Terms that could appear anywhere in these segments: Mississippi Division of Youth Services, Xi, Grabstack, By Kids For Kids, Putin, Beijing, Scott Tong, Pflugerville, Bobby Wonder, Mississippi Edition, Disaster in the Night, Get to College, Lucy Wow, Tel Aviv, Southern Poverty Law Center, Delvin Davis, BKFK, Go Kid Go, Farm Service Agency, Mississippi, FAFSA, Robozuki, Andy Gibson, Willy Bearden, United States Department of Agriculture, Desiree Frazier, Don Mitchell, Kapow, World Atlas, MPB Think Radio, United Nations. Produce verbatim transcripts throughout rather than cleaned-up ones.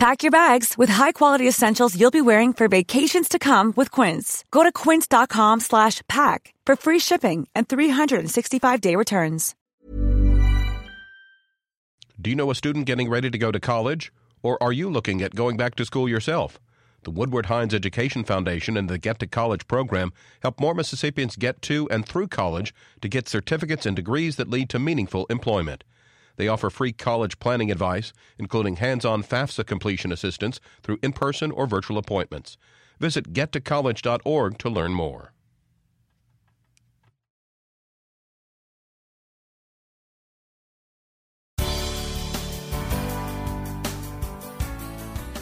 Pack your bags with high-quality essentials you'll be wearing for vacations to come with Quince. Go to quince.com slash pack for free shipping and three sixty-five day returns. Do you know a student getting ready to go to college? Or are you looking at going back to school yourself? The Woodward Hines Education Foundation and the Get to College program help more Mississippians get to and through college to get certificates and degrees that lead to meaningful employment. They offer free college planning advice, including hands-on FAFSA completion assistance through in-person or virtual appointments. Visit get to college dot org to learn more.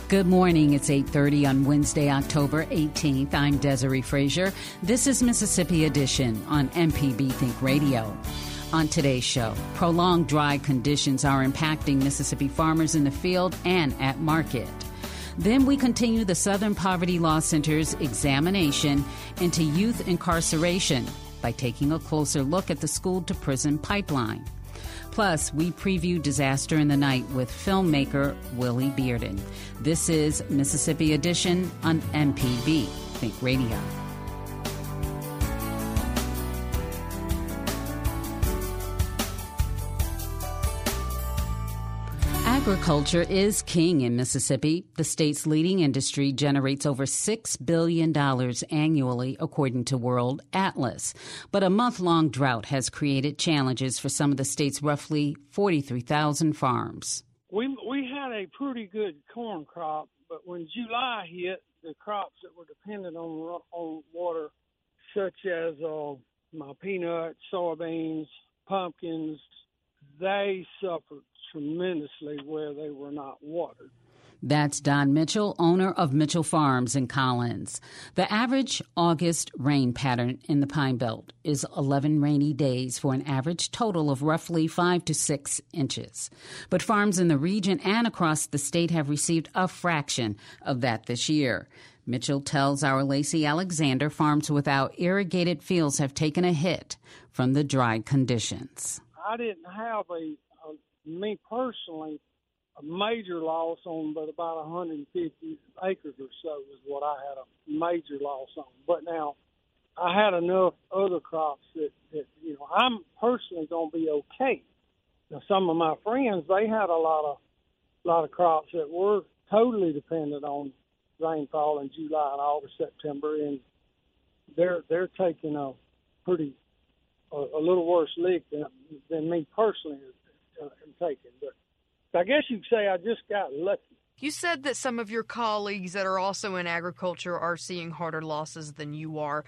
Good morning. It's eight thirty on Wednesday, October eighteenth. I'm Desiree Frazier. This is Mississippi Edition on M P B Think Radio. On today's show, prolonged dry conditions are impacting Mississippi farmers in the field and at market. Then we continue the Southern Poverty Law Center's examination into youth incarceration by taking a closer look at the school-to-prison pipeline. Plus, we preview Disaster in the Night with filmmaker Willy Bearden. This is Mississippi Edition on M P B Think Radio. Agriculture is king in Mississippi. The state's leading industry generates over six billion dollars annually, according to World Atlas. But a month-long drought has created challenges for some of the state's roughly forty-three thousand farms. We we had a pretty good corn crop, but when July hit, the crops that were dependent on, on water, such as uh, my peanuts, soybeans, pumpkins, they suffered tremendously where they were not watered. That's Don Mitchell, owner of Mitchell Farms in Collins. The average August rain pattern in the Pine Belt is eleven rainy days for an average total of roughly five to six inches. But farms in the region and across the state have received a fraction of that this year. Mitchell tells our Lacey Alexander farms without irrigated fields have taken a hit from the dry conditions. I didn't have a Me personally, a major loss on but about one hundred fifty acres or so is what I had a major loss on. But now I had enough other crops that, that you know, I'm personally going to be okay. Now, some of my friends, they had a lot of lot of crops that were totally dependent on rainfall in July and August, September, and they're they're taking a pretty a, a little worse lick than than me personally. I'm taking, but I guess you'd say I just got lucky. You said that some of your colleagues that are also in agriculture are seeing harder losses than you are.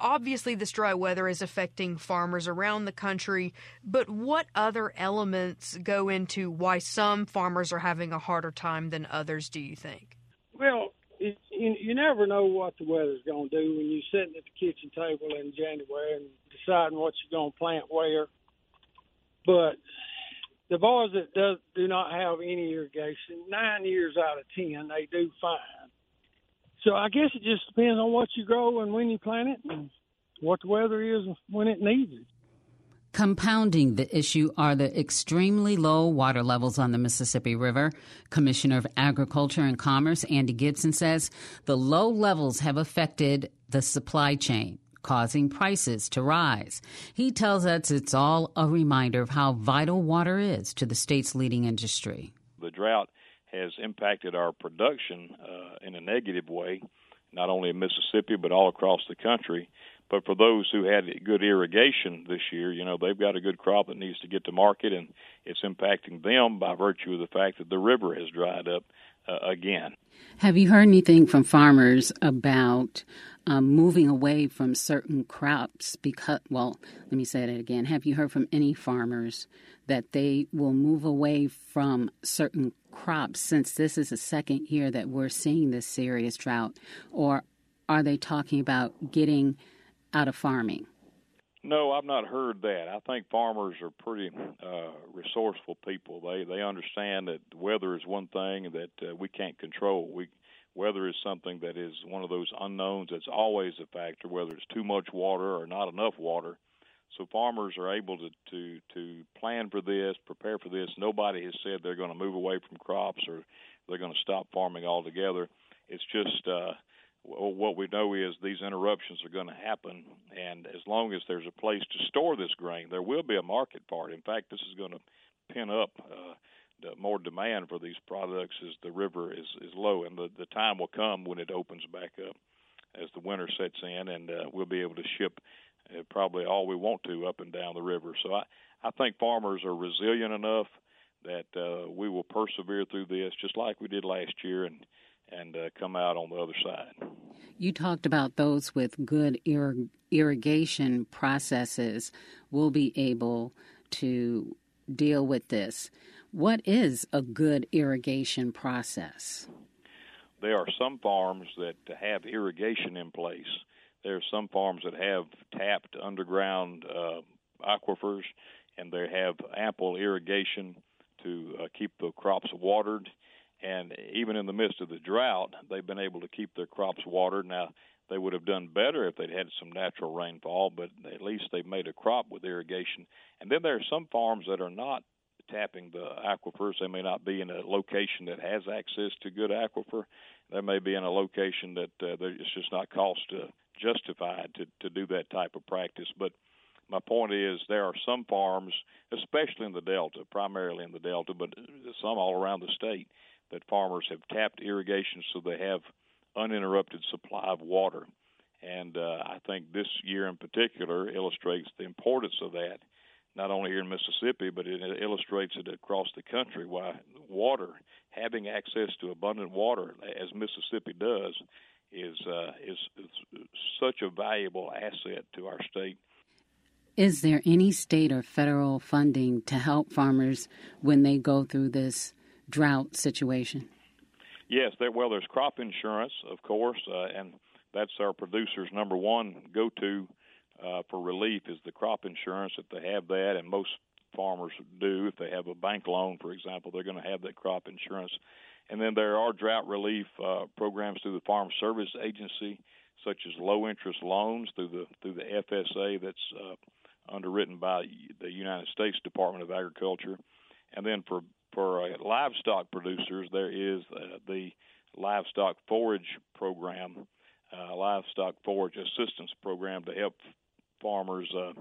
Obviously, this dry weather is affecting farmers around the country, but what other elements go into why some farmers are having a harder time than others, do you think? Well, it, you, you never know what the weather's going to do when you're sitting at the kitchen table in January and deciding what you're going to plant where, but the boys that does, do not have any irrigation, nine years out of ten, they do fine. So I guess it just depends on what you grow and when you plant it and what the weather is when it needs it. Compounding the issue are the extremely low water levels on the Mississippi River. Commissioner of Agriculture and Commerce Andy Gibson says the low levels have affected the supply chain, causing prices to rise. He tells us it's all a reminder of how vital water is to the state's leading industry. The drought has impacted our production uh, in a negative way, not only in Mississippi but all across the country. But for those who had good irrigation this year, you know, they've got a good crop that needs to get to market, and it's impacting them by virtue of the fact that the river has dried up uh, again. Have you heard anything from farmers about um, moving away from certain crops? Because, well, let me say that again. Have you heard from any farmers that they will move away from certain crops since this is the second year that we're seeing this serious drought? Or are they talking about getting out of farming? No, I've not heard that. I think farmers are pretty uh, resourceful people. They they understand that weather is one thing that uh, we can't control. We weather is something that is one of those unknowns that's always a factor, whether it's too much water or not enough water. So farmers are able to, to, to plan for this, prepare for this. Nobody has said they're going to move away from crops or they're going to stop farming altogether. It's just uh, what we know is these interruptions are going to happen, and as long as there's a place to store this grain, there will be a market for it. In fact, this is going to pin up uh, the more demand for these products as the river is, is low, and the, the time will come when it opens back up as the winter sets in, and uh, we'll be able to ship uh, probably all we want to up and down the river. So I, I think farmers are resilient enough that uh, we will persevere through this just like we did last year and and uh, come out on the other side. You talked about those with good ir- irrigation processes will be able to deal with this. What is a good irrigation process? There are some farms that have irrigation in place. There are some farms that have tapped underground uh, aquifers, and they have ample irrigation to uh, keep the crops watered. And even in the midst of the drought, they've been able to keep their crops watered. Now, they would have done better if they'd had some natural rainfall, but at least they've made a crop with irrigation. And then there are some farms that are not tapping the aquifers. They may not be in a location that has access to good aquifer. They may be in a location that uh, it's just not cost uh, justified to, to do that type of practice. But my point is there are some farms, especially in the Delta, primarily in the Delta, but some all around the state, that farmers have tapped irrigation so they have uninterrupted supply of water. And uh, I think this year in particular illustrates the importance of that, not only here in Mississippi, but it illustrates it across the country, why water, having access to abundant water, as Mississippi does, is, uh, is, is such a valuable asset to our state. Is there any state or federal funding to help farmers when they go through this drought situation? Yes, there, well, there's crop insurance, of course, uh, and that's our producers' number one go-to uh, for relief is the crop insurance. If they have that, and most farmers do, if they have a bank loan, for example, they're going to have that crop insurance. And then there are drought relief uh, programs through the Farm Service Agency, such as low-interest loans through the through the F S A that's uh, underwritten by the United States Department of Agriculture. And then for For uh, livestock producers, there is uh, the Livestock Forage Program, uh, Livestock Forage Assistance Program to help farmers uh,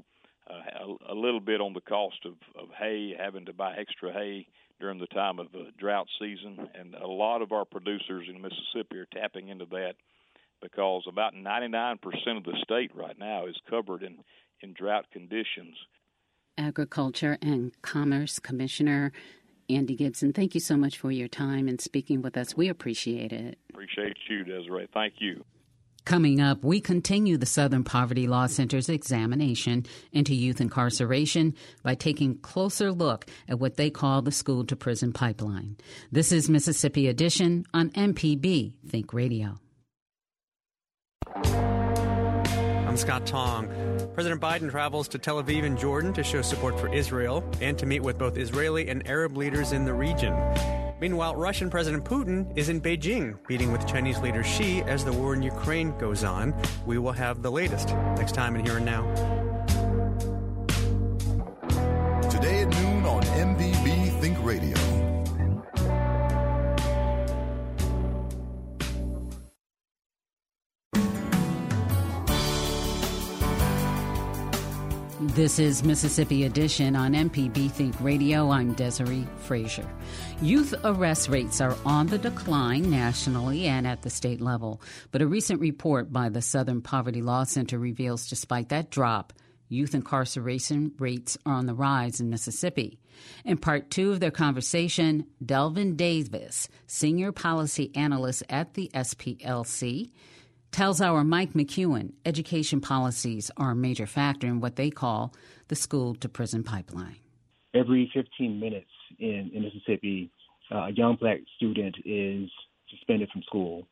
uh, a little bit on the cost of, of hay, having to buy extra hay during the time of the drought season. And a lot of our producers in Mississippi are tapping into that because about ninety-nine percent of the state right now is covered in, in drought conditions. Agriculture and Commerce Commissioner Andy Gibson, thank you so much for your time and speaking with us. We appreciate it. Appreciate you, Desiree. Thank you. Coming up, we continue the Southern Poverty Law Center's examination into youth incarceration by taking a closer look at what they call the school-to-prison pipeline. This is Mississippi Edition on M P B Think Radio. I'm Scott Tong. President Biden travels to Tel Aviv in Jordan to show support for Israel and to meet with both Israeli and Arab leaders in the region. Meanwhile, Russian President Putin is in Beijing, meeting with Chinese leader Xi as the war in Ukraine goes on. We will have the latest next time in Here and Now. Today at noon on M P B Think Radio. This is Mississippi Edition on M P B Think Radio. I'm Desiree Frazier. Youth arrest rates are on the decline nationally and at the state level. But a recent report by the Southern Poverty Law Center reveals despite that drop, youth incarceration rates are on the rise in Mississippi. In part two of their conversation, Delvin Davis, senior policy analyst at the S P L C, tells our Mike McEwen education policies are a major factor in what they call the school-to-prison pipeline. Every fifteen minutes in, in Mississippi, uh, a young black student is suspended from school.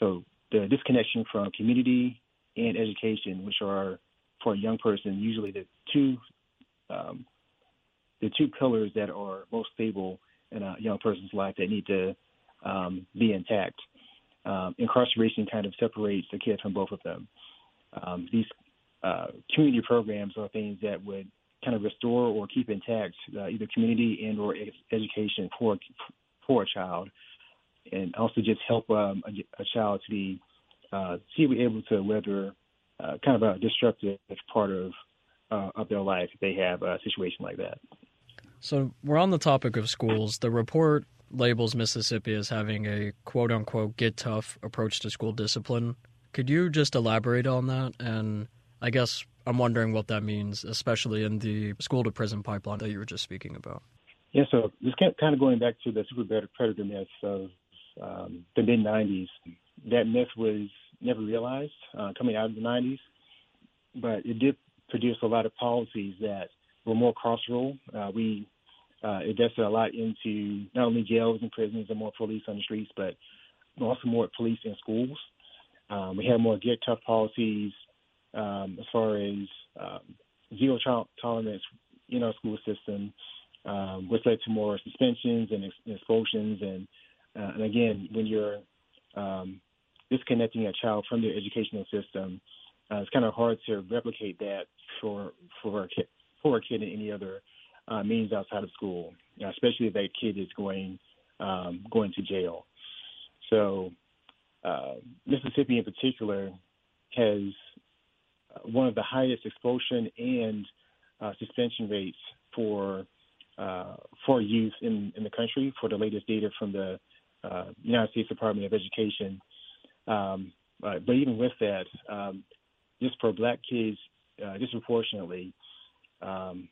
So the disconnection from community and education, which are for a young person, usually the two um, the two pillars that are most stable in a young person's life that need to um, be intact. Um, incarceration kind of separates the kids from both of them. Um, these uh, community programs are things that would kind of restore or keep intact uh, either community and or ed- education for for a child, and also just help um, a, a child to be uh, to be able to weather uh, kind of a disruptive part of uh, of their life if they have a situation like that. So we're on the topic of schools. The report labels Mississippi as having a quote unquote get tough approach to school discipline. Could you just elaborate on that? And I guess I'm wondering what that means, especially in the school to prison pipeline that you were just speaking about. Yeah, so just kind of going back to the super predator myth of um, the mid nineties, that myth was never realized uh, coming out of the nineties, but it did produce a lot of policies that were more carceral. Uh, we uh, invested a lot into not only jails and prisons and more police on the streets, but also more police in schools. Um, we had more get tough policies um, as far as um, zero child tolerance in our school system, um, which led to more suspensions and ex- expulsions. And, uh, and again, when you're um, disconnecting a child from their educational system, uh, it's kind of hard to replicate that for for a kid, for a kid in any other uh, means outside of school, especially if that kid is going um, going to jail. So. Uh, Mississippi in particular has one of the highest expulsion and uh, suspension rates for uh, for youth in, in the country, for the latest data from the uh, United States Department of Education. Um, but, but even with that, um, just for black kids, uh, disproportionately, um,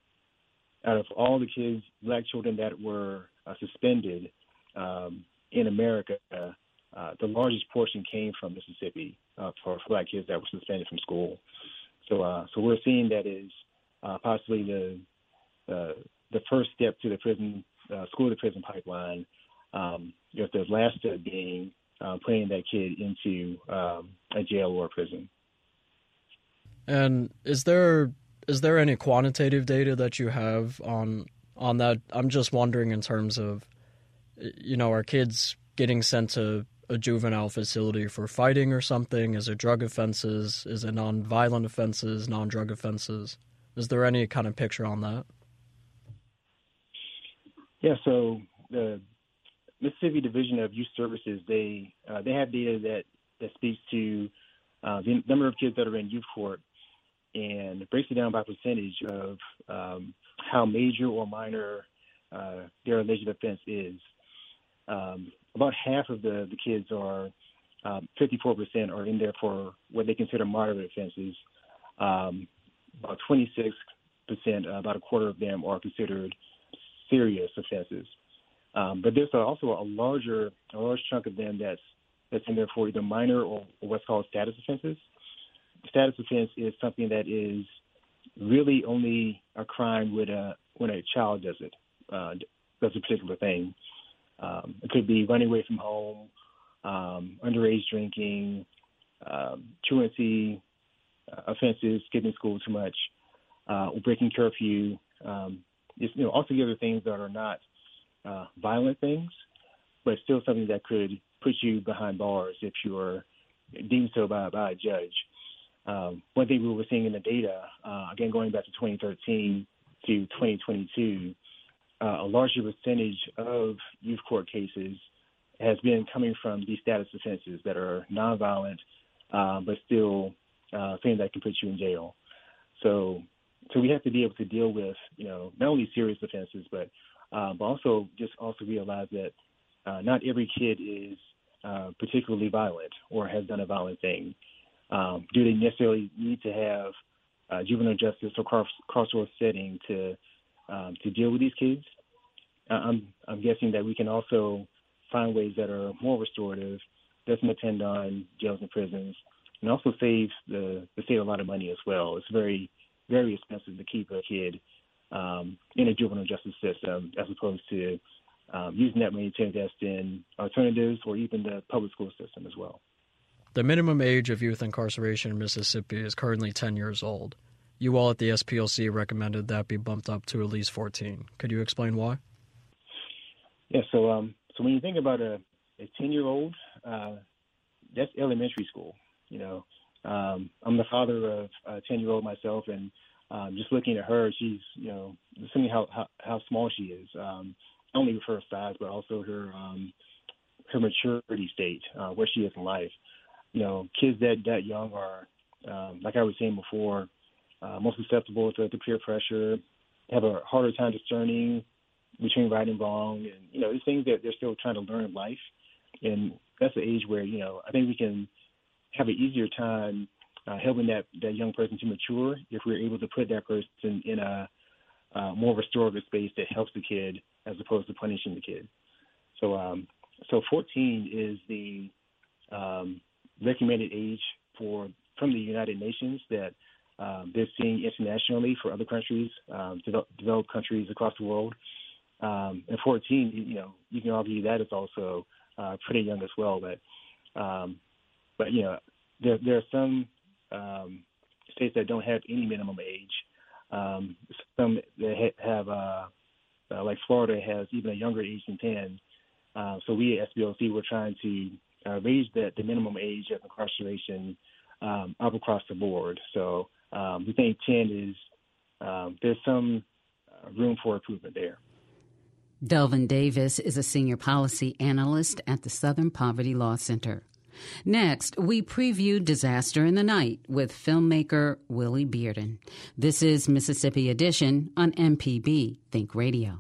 out of all the kids, black children that were uh, suspended um, in America, uh, Uh, the largest portion came from Mississippi uh, for, for black kids that were suspended from school. So uh, so we're seeing that is uh, possibly the uh, the first step to the prison uh, school to prison pipeline, um, you know, the last step being uh, putting that kid into um, a jail or a prison. And is there is there any quantitative data that you have on on that? I'm just wondering in terms of, you know, our kids getting sent to a juvenile facility for fighting or something? Is it drug offenses? Is it nonviolent offenses, non-drug offenses? Is there any kind of picture on that? Yeah, so the Mississippi Division of Youth Services, they uh, they have data that, that speaks to uh, the number of kids that are in youth court and breaks it down by percentage of um, how major or minor uh, their alleged offense is. Um, about half of the, the kids are, um, fifty-four percent are in there for what they consider moderate offenses. Um, about twenty-six percent, about a quarter of them are considered serious offenses. Um, but there's also a larger, a large chunk of them that's, that's in there for either minor or what's called status offenses. Status offense is something that is really only a crime when a, when a child does it, uh, does a particular thing. Um, it could be running away from home, um, underage drinking, um, truancy uh, offenses, skipping school too much, uh, or breaking curfew. Um, just, you know, also the other things that are not uh, violent things, but still something that could put you behind bars if you're deemed so by, by a judge. Um, one thing we were seeing in the data, uh, again going back to twenty thirteen to twenty twenty-two. Uh, a larger percentage of youth court cases has been coming from these status offenses that are nonviolent, uh, but still uh, things that can put you in jail. So, so we have to be able to deal with, you know, not only serious offenses, but uh, but also just also realize that uh, not every kid is uh, particularly violent or has done a violent thing. Um, do they necessarily need to have uh, juvenile justice or car- carceral setting to Um, to deal with these kids? Uh, I'm, I'm guessing that we can also find ways that are more restorative, doesn't depend on jails and prisons, and also saves the, the state a lot of money as well. It's very, very expensive to keep a kid um, in a juvenile justice system as opposed to um, using that money to invest in alternatives or even the public school system as well. The minimum age of youth incarceration in Mississippi is currently ten years old. you all at the S P L C recommended that be bumped up to at least fourteen. Could you explain why? Yeah, so um, so when you think about a, a ten-year-old, uh, that's elementary school. You know, um, I'm the father of a ten-year-old myself, and um, just looking at her, she's, you know, seeing how, how, how small she is, um, not only with her size, but also her um, her maturity state, uh, where she is in life. You know, kids that, that young are, um, like I was saying before, uh, most susceptible to, to peer pressure, have a harder time discerning between right and wrong. And, you know, there's things that they're still trying to learn in life. And that's the age where, you know, I think we can have an easier time uh, helping that, that young person to mature if we're able to put that person in a uh, more restorative space that helps the kid as opposed to punishing the kid. So, um, so fourteen is the um, recommended age for from the United Nations that um, they're seeing internationally for other countries, um, developed countries across the world. Um, and fourteen, you know, you can argue that is also uh, pretty young as well. But, um, but you know, there, there are some um, states that don't have any minimum age. Um, some that have, uh, uh, like Florida has even a younger age than ten. Uh, so we at S B L C were trying to uh, raise that the minimum age of incarceration um, up across the board. So um, we think ten is um, there's some uh, room for improvement there. Delvin Davis is a senior policy analyst at the Southern Poverty Law Center. Next, we preview Disaster in the Night with filmmaker Willy Bearden. This is Mississippi Edition on M P B Think Radio.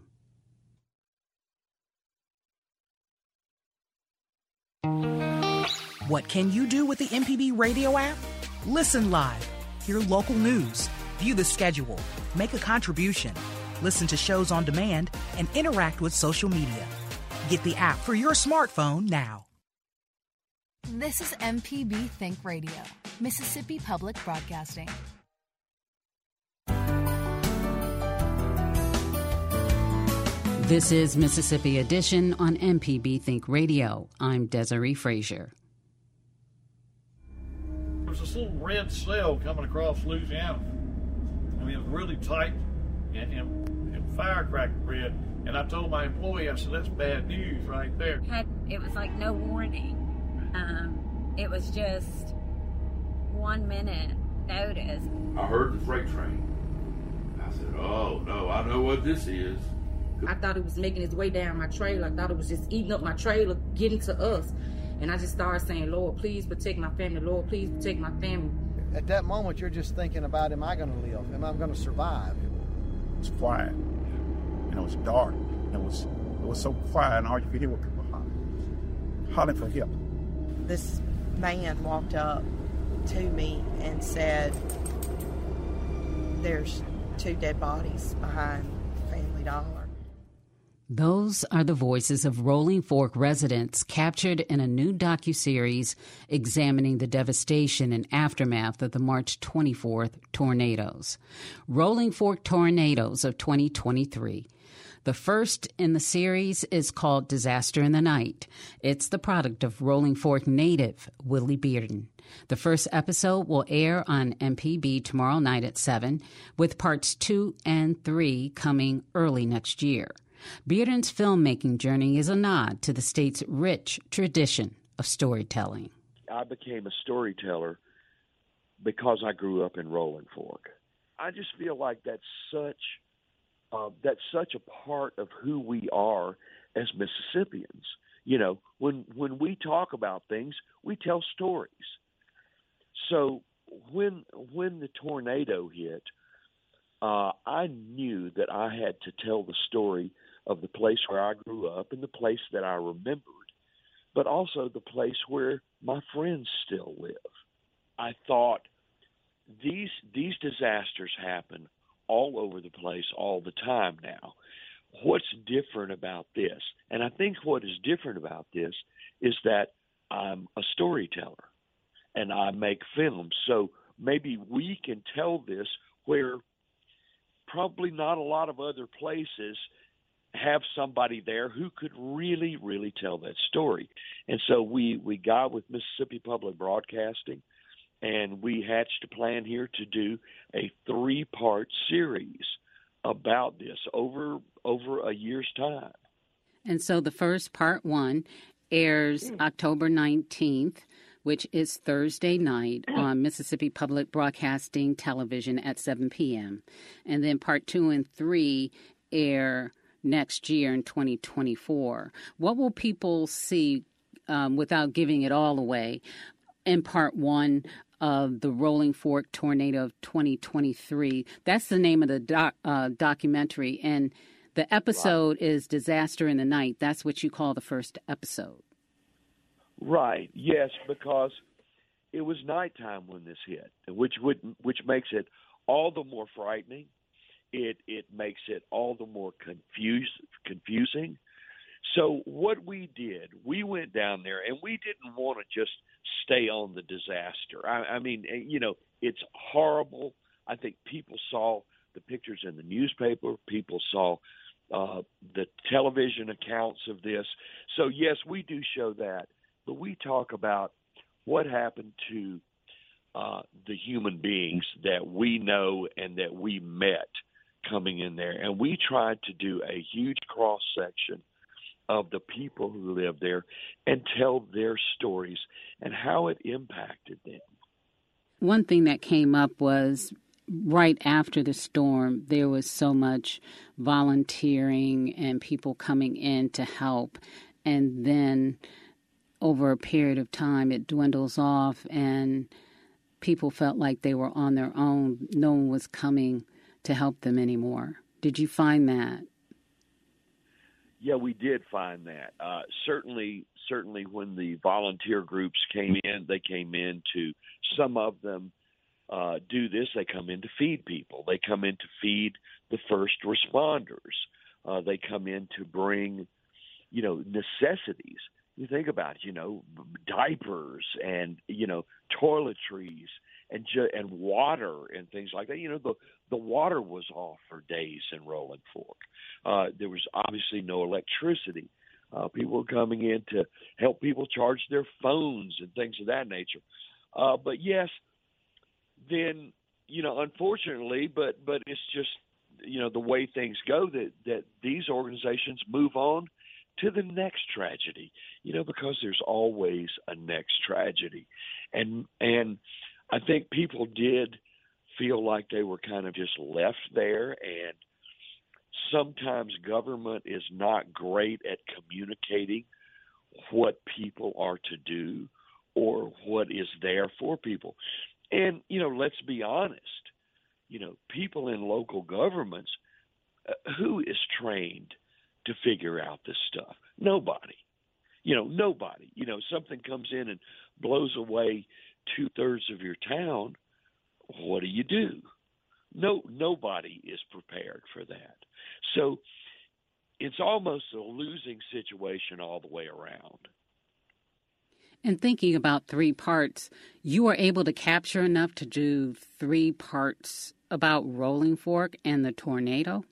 What can you do with the M P B radio app? Listen live, hear local news, view the schedule, make a contribution, listen to shows on demand, and interact with social media. Get the app for your smartphone now. This is M P B Think Radio, Mississippi Public Broadcasting. This is Mississippi Edition on M P B Think Radio. I'm Desiree Frazier. There's this little red cell coming across Louisiana. I mean, it was really tight and, and, and firecracker red. And I told my employee, I said, that's bad news right there. Had, it was like no warning. Um, it was just one minute notice. I heard the freight train. I said, oh, no, I know what this is. I thought it was making its way down my trailer. I thought it was just eating up my trailer, getting to us. And I just started saying, Lord, please protect my family. Lord, please protect my family. At that moment, you're just thinking about, am I going to live? Am I going to survive? It was quiet, and it was dark, and it was, it was so quiet, and all you could hear were people hollering, hollering for help. This man walked up to me and said, there's two dead bodies behind Family Dollar. Those are the voices of Rolling Fork residents captured in a new docuseries examining the devastation and aftermath of the March twenty-fourth tornadoes. Rolling Fork Tornadoes of twenty twenty-three. The first in the series is called Disaster in the Night. It's the product of Rolling Fork native Willy Bearden. The first episode will air on M P B tomorrow night at seven, with parts two and three coming early next year. Bearden's filmmaking journey is a nod to the state's rich tradition of storytelling. I became a storyteller because I grew up in Rolling Fork. I just feel like that's such... Uh, that's such a part of who we are as Mississippians. You know, when when we talk about things, we tell stories. So when when the tornado hit, uh, I knew that I had to tell the story of the place where I grew up and the place that I remembered, but also the place where my friends still live. I thought these these disasters happen all over the place all the time now. What's different about this? And I think what is different about this is that I'm a storyteller and I make films. So maybe we can tell this where probably not a lot of other places have somebody there who could really, really tell that story. And so we, we got with Mississippi Public Broadcasting and we hatched a plan here to do a three-part series about this over over a year's time. And so the first part one airs October nineteenth, which is Thursday night on Mississippi Public Broadcasting Television at seven p.m. And then part two and three air next year in twenty twenty-four. What will people see, um, without giving it all away, in part one of the Rolling Fork Tornado of twenty twenty-three? That's the name of the doc, uh, documentary. And the episode right. is Disaster in the Night. That's what you call the first episode. Right. Yes, because it was nighttime when this hit, which would which makes it all the more frightening. It it makes it all the more confuse, confusing. So what we did, we went down there, and we didn't want to just stay on the disaster. I, I mean, you know, it's horrible. I think people saw the pictures in the newspaper. People saw uh, the television accounts of this. So, yes, we do show that. But we talk about what happened to uh, the human beings that we know and that we met coming in there. And we tried to do a huge cross-section of the people who live there and tell their stories and how it impacted them. One thing that came up was right after the storm, there was so much volunteering and people coming in to help. And then over a period of time, it dwindles off and people felt like they were on their own. No one was coming to help them anymore. Did you find that? Yeah, we did find that. Uh, certainly, certainly when the volunteer groups came in, they came in to, some of them uh, do this. They come in to feed people. They come in to feed the first responders. Uh, they come in to bring, you know, necessities. You think about, you know, diapers and, you know, toiletries and ju- and water and things like that. You know, the, the water was off for days in Rolling Fork. Uh, there was obviously no electricity. Uh, people were coming in to help people charge their phones and things of that nature. Uh, but, yes, then, you know, unfortunately, but, but it's just, you know, the way things go that, that these organizations move on to the next tragedy, you know, because there's always a next tragedy. And and I think people did feel like they were kind of just left there. And sometimes government is not great at communicating what people are to do or what is there for people. And, you know, let's be honest, you know, people in local governments, uh, who is trained to figure out this stuff? Nobody. You know, nobody. You know, something comes in and blows away two-thirds of your town, what do you do? No, nobody is prepared for that. So it's almost a losing situation all the way around. And thinking about three parts, you were able to capture enough to do three parts about Rolling Fork and the tornado?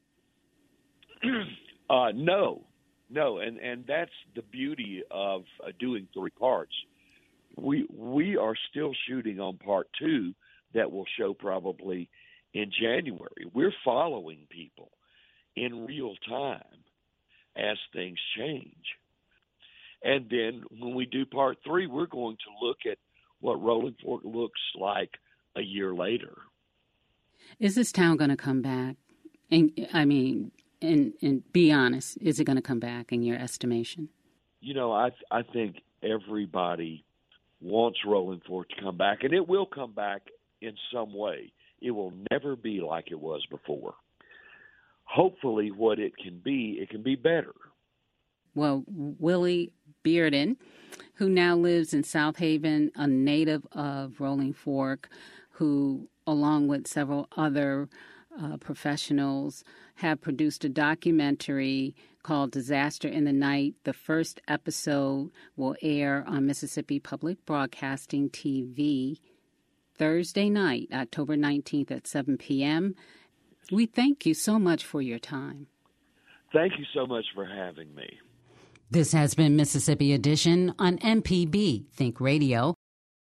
Uh, no, no, and, and that's the beauty of uh, doing three parts. We we are still shooting on part two that will show probably in January. We're following people in real time as things change. And then when we do part three, we're going to look at what Rolling Fork looks like a year later. Is this town going to come back? And I mean... And, and be honest, is it going to come back in your estimation? You know, I I think everybody wants Rolling Fork to come back, and it will come back in some way. It will never be like it was before. Hopefully what it can be, it can be better. Well, Willy Bearden, who now lives in South Haven, a native of Rolling Fork, who, along with several other Uh, professionals, have produced a documentary called Disaster in the Night. The first episode will air on Mississippi Public Broadcasting T V Thursday night, October nineteenth at seven p.m. We thank you so much for your time. Thank you so much for having me. This has been Mississippi Edition on M P B Think Radio.